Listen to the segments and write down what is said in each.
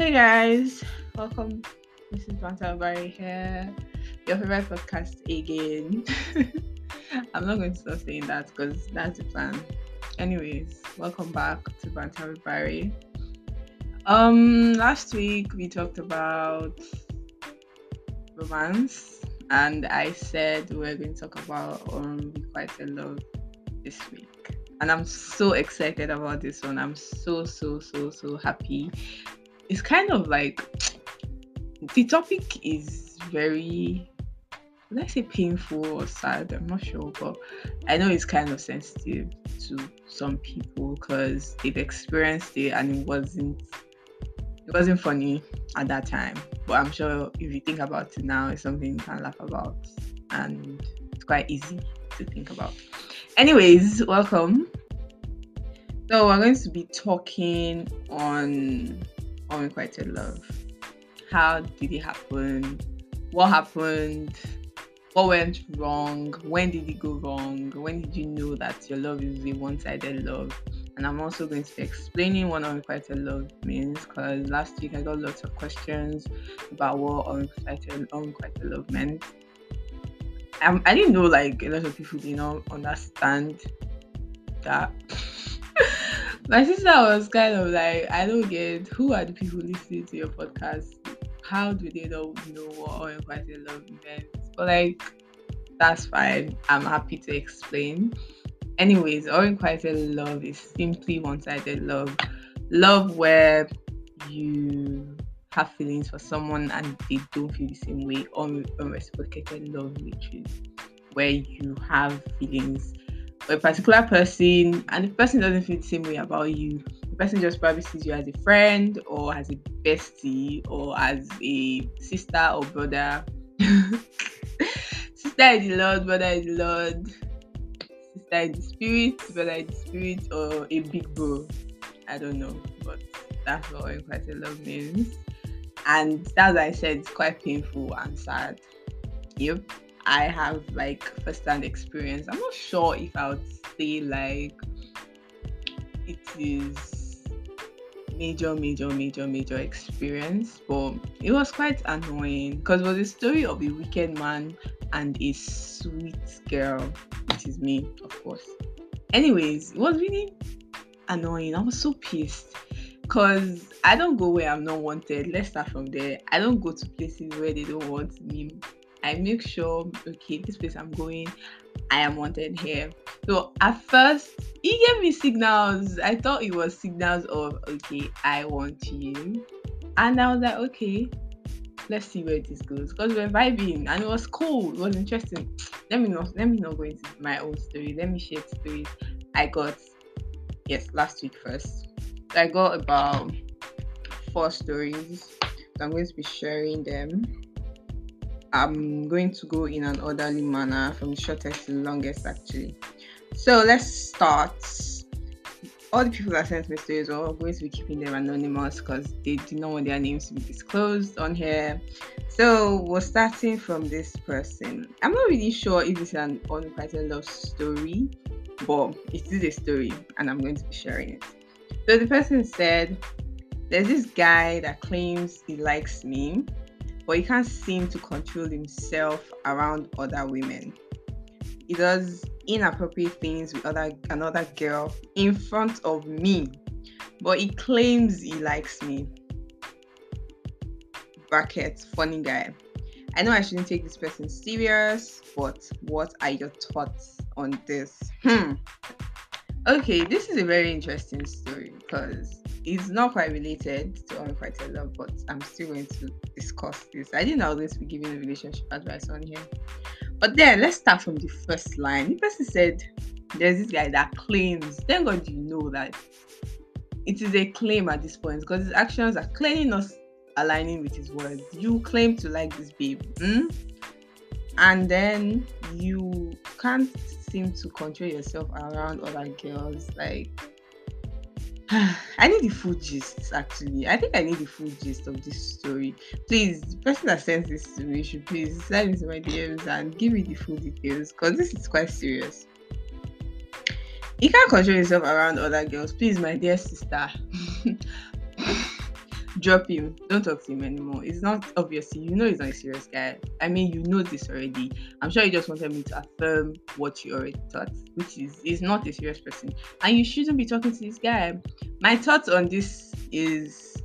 Hey guys, welcome. This is Vantavari here, your favorite podcast again. I'm not going to stop saying that because that's the plan. Anyways, welcome back to Vantavari. Last week we talked about romance, and I said we're going to talk about requited love this week, and I'm so excited about this one. I'm so happy. It's kind of like the topic is very, let's say, painful or sad. I'm not sure, but I know it's kind of sensitive to some people because they've experienced it, and it wasn't funny at that time. But I'm sure if you think about it now, it's something you can laugh about, and it's quite easy to think about. Anyways, welcome. So we're going to be talking on unrequited love. How did it happen? What happened? What went wrong? When did it go wrong? When did you know that your love is a one-sided love? And I'm also going to be explaining what unrequited love means, because last week I got lots of questions about what unrequited love meant. I didn't know, like, a lot of people did not understand that. My sister was kind of like, I don't get, who are the people listening to your podcast? How do they not know what unrequited love meant? But like, that's fine. I'm happy to explain. Anyways, unrequited love is simply one-sided love. Love where you have feelings for someone and they don't feel the same way. Unreciprocated love, which is where you have feelings a particular person and the person doesn't feel the same way about you. The person just probably sees you as a friend or as a bestie or as a sister or brother. Sister is the Lord, brother is the Lord, sister is the spirit, brother is the spirit, or a big bro. I don't know, but that's what unrequited love means. And as I said, it's quite painful and sad. Yep. I have like first-hand experience. I'm not sure if I would say like it is major experience, but it was quite annoying because it was a story of a wicked man and a sweet girl, which is me, of course. Anyways, it was really annoying. I was so pissed because I don't go where I'm not wanted. Let's start from there. I don't go to places where they don't want me. I make sure, okay, this place I'm going, I am wanted here. So at first, he gave me signals. I thought it was signals of, okay, I want you. And I was like, okay, let's see where this goes. Because we were vibing and it was cool. It was interesting. Let me not go into my own story. Let me share the stories I got, last week first. I got about 4 stories. So I'm going to be sharing them. I'm going to go in an orderly manner from the shortest to the longest, actually. So let's start. All the people that sent me stories are going to be keeping them anonymous because they do not want their names to be disclosed on here. So we're starting from this person. I'm not really sure if it's an unrequited love story, but it is a story and I'm going to be sharing it. So the person said, there's this guy that claims he likes me, but he can't seem to control himself around other women. He does inappropriate things with another girl in front of me, but he claims he likes me. Brackets, funny guy. I know I shouldn't take this person serious, but what are your thoughts on this? Okay, this is a very interesting story because it's not quite related to unrequited love, but I'm still going to discuss this. I didn't know I was going to be giving relationship advice on here. But then, let's start from the first line. The person said, there's this guy that claims. Thank God you know that it is a claim at this point because his actions are clearly not aligning with his words. You claim to like this babe. And then you can't seem to control yourself around other girls. Like, I need the full gist, actually. I think I need the full gist of this story. Please, the person that sends this to me should please send me to my DMs and give me the full details because this is quite serious. You can't control yourself around other girls. Please, my dear sister. drop him. Don't talk to him anymore. It's not, obviously, you know he's not a serious guy. I mean, you know this already. I'm sure you just wanted me to affirm what you already thought, which is he's not a serious person. And you shouldn't be talking to this guy. My thoughts on this is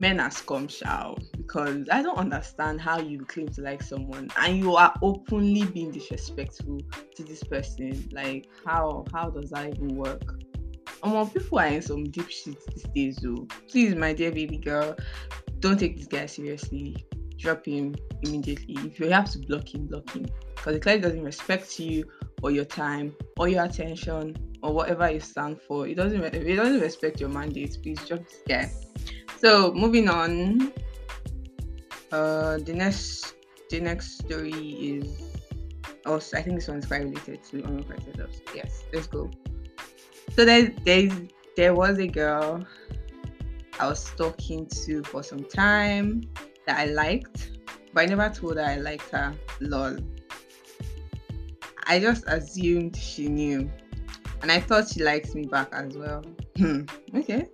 men are scum, shall, because I don't understand how you claim to like someone and you are openly being disrespectful to this person. Like, how does that even work? People are in some deep shit these days, though. Please, my dear baby girl, don't take this guy seriously. Drop him immediately. If you have to block him, block him. Because the client doesn't respect you or your time or your attention or whatever you stand for. It doesn't respect your mandate. Please drop this guy. So moving on. The next story is also, I think this one's quite related to unrequited. Yes, let's go. So there was a girl I was talking to for some time that I liked, but I never told her I liked her. Lol. I just assumed she knew, and I thought she liked me back as well. Okay.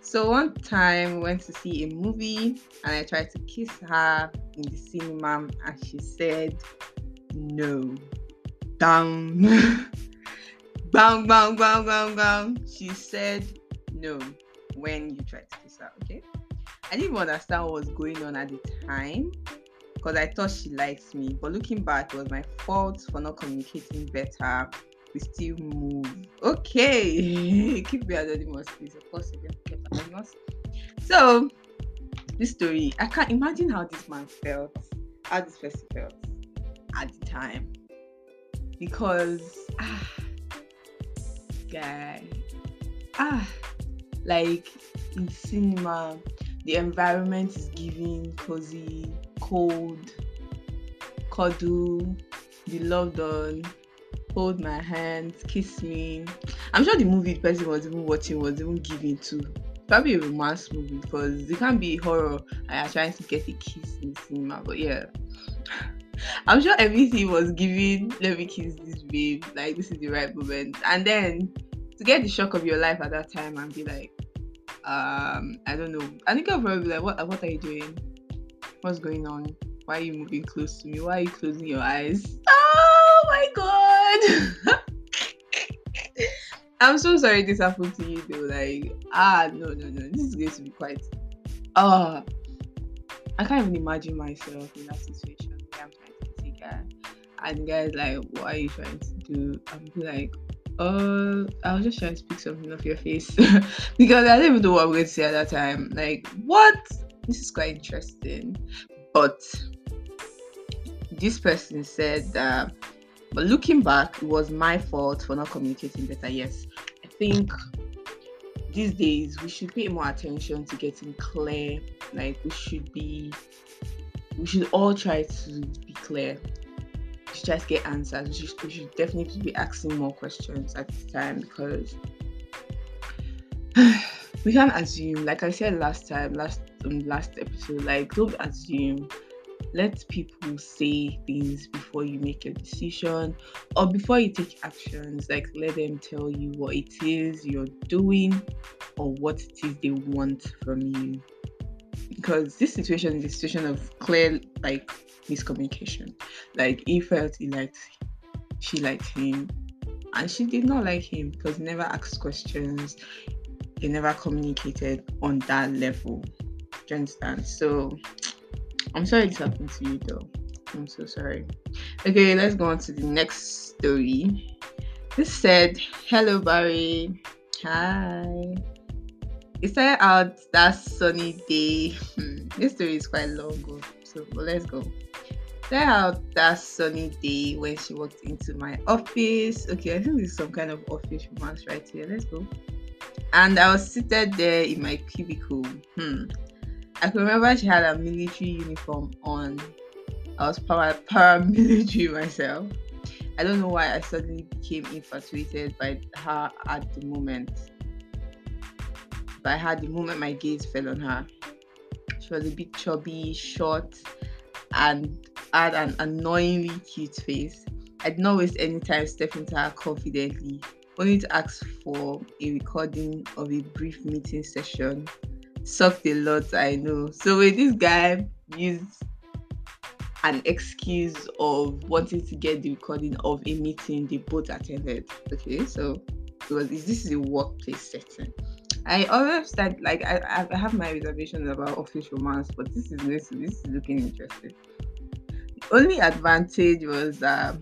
So one time we went to see a movie, and I tried to kiss her in the cinema, and she said no. Damn. Bang, bang, bang, bang, bang. She said no when you tried to kiss her, okay? I didn't understand what was going on at the time because I thought she liked me. But looking back, it was my fault for not communicating better. We still move. Okay. Keep me anonymous, please. Of course, you can keep anonymous. So, this story. I can't imagine how this person felt at the time. Because... guy, like in cinema, the environment is giving cozy, cold, cuddle, beloved on, hold my hand, kiss me. I'm sure the movie the person was even watching was even giving too. Probably a romance movie because it can't be horror and you're trying to get a kiss in cinema, but yeah. I'm sure everything was giving, let me kiss this babe, like this is the right moment. And then to get the shock of your life at that time and be like, I don't know. I think I'll probably be like, what are you doing? What's going on? Why are you moving close to me? Why are you closing your eyes? Oh my god. I'm so sorry this happened to you though. Like, no. This is going to be quite I can't even imagine myself in that situation. I'm trying to see guy and guys like, what are you trying to do? I'm like, oh, I was just trying to pick something off your face because I didn't even know what I'm going to say at that time. Like, what? This is quite interesting. But this person said that, but looking back, it was my fault for not communicating better. Yes, I think these days we should pay more attention to getting clear. Like, we should all try to be clear. We should try to get answers. We should definitely be asking more questions at this time because we can't assume. Like I said last episode, like, don't assume. Let people say things before you make your decision or before you take actions. Like, let them tell you what it is you're doing or what it is they want from you. Because this situation is a situation of clear, like, miscommunication. Like, he felt she liked him, and she did not like him because he never asked questions. They never communicated on that level. Do you understand? So, I'm sorry this happened to you, though. I'm so sorry. Okay, let's go on to the next story. This said, hello, Barry. Hi. It started out that sunny day. This story is quite long, so let's go. It started out that sunny day when she walked into my office. Okay, I think this is some kind of office romance right here. Let's go. And I was seated there in my cubicle. I can remember she had a military uniform on. I was paramilitary myself. I don't know why I suddenly became infatuated by her at the moment. But I had the moment my gaze fell on her. She was a bit chubby, short, and had an annoyingly cute face. I did not waste any time stepping to her confidently, only to ask for a recording of a brief meeting session sucked a lot, I know. So when this guy used an excuse of wanting to get the recording of a meeting they both attended. Okay, so this is a workplace setting. I always said, like, I have my reservations about office romance, but this is looking interesting. The only advantage was that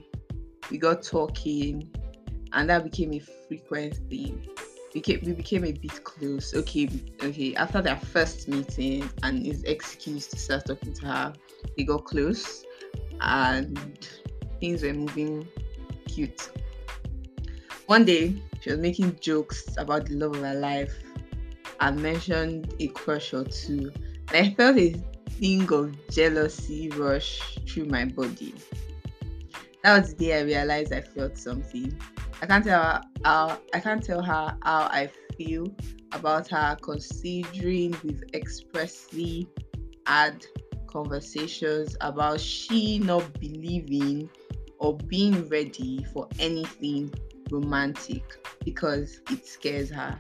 we got talking, and that became a frequent thing. We became a bit close. Okay. After their first meeting and his excuse to start talking to her, they got close, and things were moving cute. One day, she was making jokes about the love of her life and mentioned a crush or two. And I felt a thing of jealousy rush through my body. That was the day I realized I felt something. I can't tell her how I feel about her, considering we've expressly had conversations about she not believing or being ready for anything romantic because it scares her,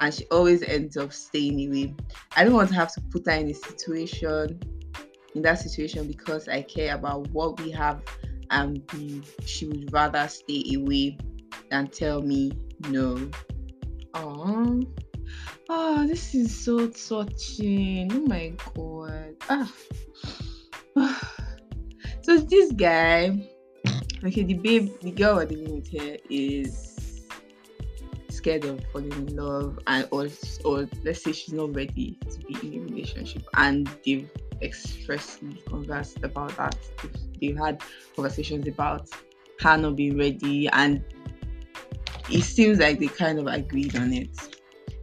and she always ends up staying away. I don't want to have to put her in that situation because I care about what we have, and she would rather stay away than tell me no. Oh, this is so touching. Oh my god. So this guy, okay, the girl we're dealing with here is scared of falling in love, and or let's say she's not ready to be in a relationship, and they've expressly conversed about that. They've had conversations about her not being ready, and it seems like they kind of agreed on it.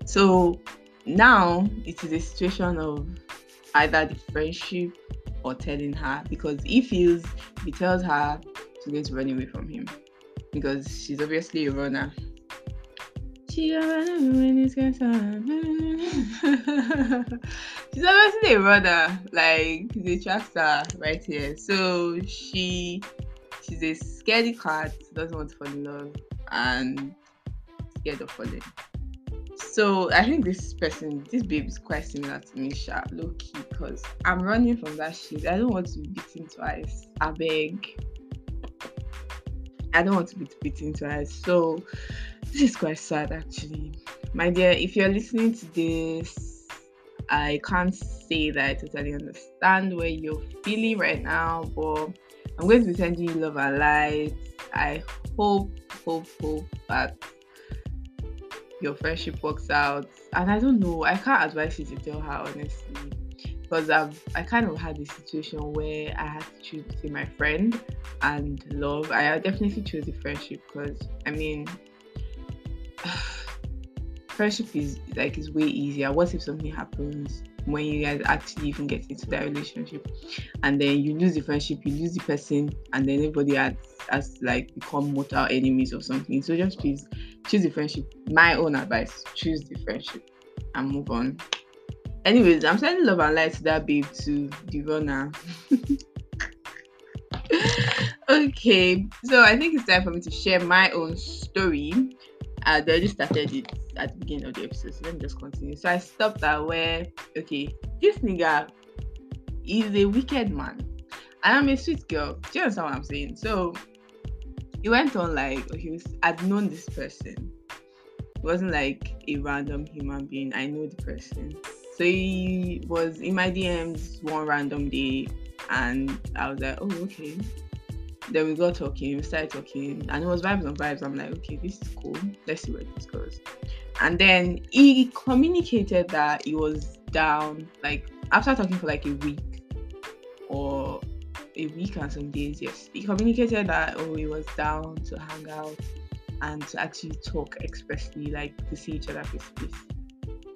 So now it is a situation of either the friendship or telling her, because if he tells her, she's going to run away from him because she's obviously a runner. She's obviously a runner, like the tractor right here. So she's a scaredy cat, doesn't want to fall in love, and scared of falling. So I think this babe is quite similar to me, sharp, low key, because I'm running from that shit. I don't want to be beaten twice. I beg. I don't want to be beaten twice. So this is quite sad, actually. My dear, if you're listening to this, I can't say that I totally understand where you're feeling right now, but I'm going to be sending you love and light. I hope that your friendship works out. And I don't know, I can't advise you to tell her, honestly, because I kind of had this situation where I had to choose between my friend and love. I definitely chose the friendship because, I mean, friendship is way easier. What if something happens when you guys actually even get into that relationship, and then you lose the friendship, you lose the person, and then everybody has like become mortal enemies or something? So just please choose the friendship. My own advice, choose the friendship and move on. Anyways, I'm sending love and light to that babe, to the runner. Okay, so I think it's time for me to share my own story. I already started it at the beginning of the episode, so let me just continue. So I stopped at where, okay, this nigga is a wicked man, and I'm a sweet girl. Do you understand what I'm saying? So it went on like, okay, I'd known this person. It wasn't like a random human being. I know the person. So he was in my DMs one random day, and I was like, oh, okay. Then we got talking, we started talking, and it was vibes on vibes. I'm like, okay, this is cool. Let's see where this goes. And then he communicated that he was down, like, after talking for like a week and some days, yes. He communicated that, oh, he was down to hang out and to actually talk expressly, like, to see each other face to face.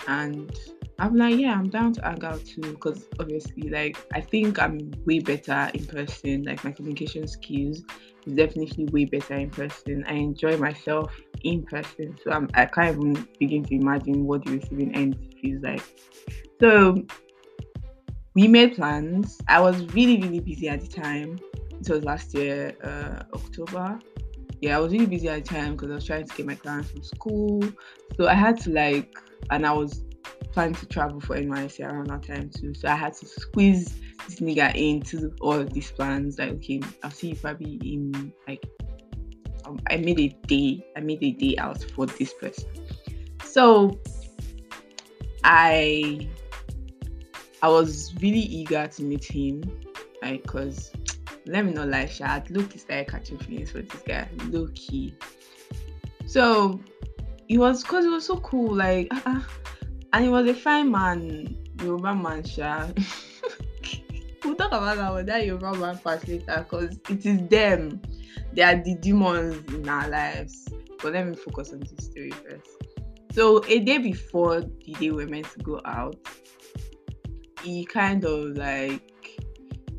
And I'm like, yeah, I'm down to hang out too, because obviously, like, I think I'm way better in person. Like, my communication skills is definitely way better in person. I enjoy myself in person, so I can't even begin to imagine what the receiving end feels like. So we made plans. I was really, really busy at the time. It was last year, October. Yeah, I was really busy at the time because I was trying to get my clients from school. So I had to, like, and I was planned to travel for NYC around that time too, so I had to squeeze this nigga into all of these plans. Like, okay, I'll see you probably in like I made a day out for this person. So I was really eager to meet him, like, cause let me not lie, I'd low-key started catching feelings for this guy, low-key. So it was because it was so cool, like, and he was a fine man, Yoruba man, We'll talk about that Yoruba man part later, cause it is them. They are the demons in our lives. But let me focus on this story first. So a day before the day we were meant to go out, he kind of like,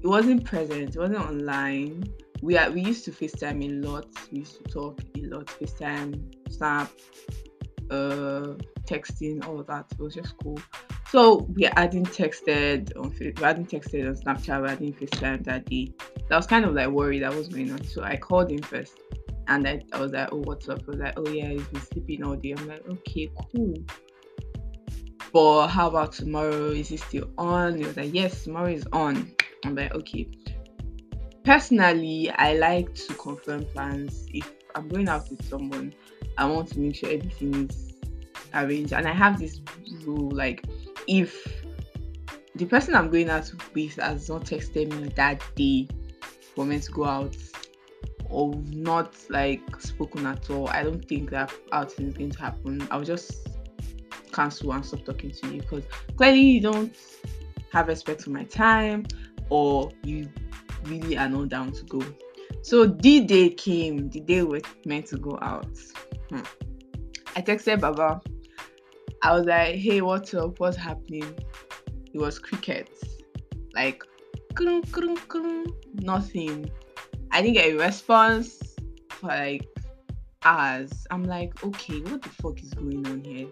it wasn't present, it wasn't online. We used to FaceTime a lot, we used to talk a lot, FaceTime, Snap, texting, all of that. It was just cool. So we hadn't texted on Snapchat, we hadn't FaceTime that day. I was kind of like worried that was going on. So I called him first and I was like, oh, what's up? I was like, oh yeah, he's been sleeping all day. I'm like, okay, cool. But how about tomorrow? Is he still on? He was like, yes, tomorrow is on. I'm like, okay. Personally, I like to confirm plans. If I'm going out with someone, I want to make sure everything is arranged. And I have this rule, like, if the person I'm going out with has not texted me that day for me to go out, or not like spoken at all, I don't think that outing is going to happen. I'll just cancel and stop talking to you, because clearly you don't have respect for my time, or you really are not down to go. So the day came, the day we were meant to go out. I texted Baba. I was like, hey, what's up? What's happening? It was crickets. Like, nothing. I didn't get a response for like hours. I'm like, okay, what the fuck is going on here?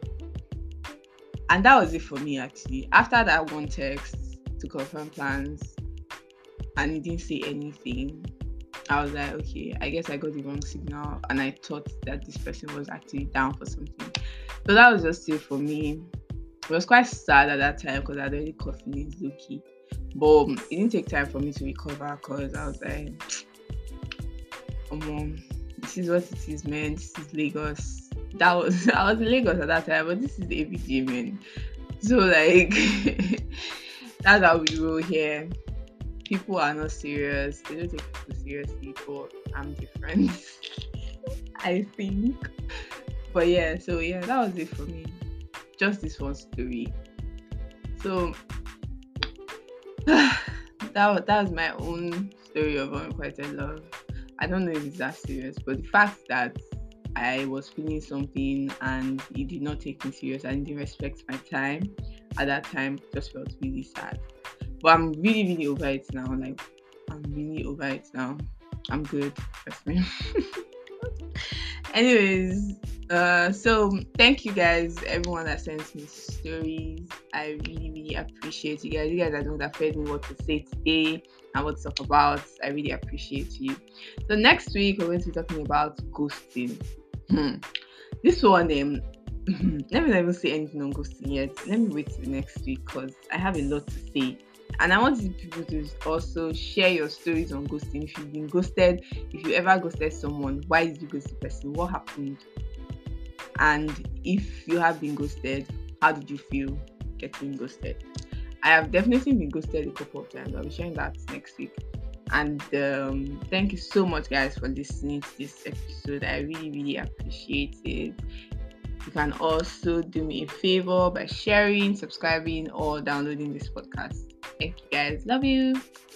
And that was it for me, actually. After that one text to confirm plans, and he didn't say anything, I was like, okay, I guess I got the wrong signal, and I thought that this person was actually down for something. So that was just it for me. It was quite sad at that time, because I'd already caught feelings low-key. But it didn't take time for me to recover, because I was like, oh mom, this is what it is, man. This is Lagos. I was in Lagos at that time, but this is the ABG, man. So like, that's how we roll here. People are not serious. They don't take people seriously, but I'm different, I think. But yeah, so yeah, that was it for me. Just this one story. So that was my own story of unrequited love. I don't know if it's that serious, but the fact that I was feeling something and he did not take me serious and didn't respect my time at that time just felt really sad. But I'm really, really over it now. Like, I'm really over it now. I'm good, trust me. Anyways, so thank you guys, everyone that sends me stories. I really, really appreciate you guys. You guys are the ones that fed me what to say today and what to talk about. I really appreciate you. So next week, we're going to be talking about ghosting. This one, let me not even say anything on ghosting yet. Let me wait till next week, because I have a lot to say. And I want people to also share your stories on ghosting. If you've been ghosted, if you ever ghosted someone, why did you ghost the person? What happened? And if you have been ghosted, how did you feel getting ghosted? I have definitely been ghosted a couple of times. I'll be sharing that next week. And thank you so much, guys, for listening to this episode. I really, really appreciate it. You can also do me a favor by sharing, subscribing, or downloading this podcast. Thank you guys. Love you.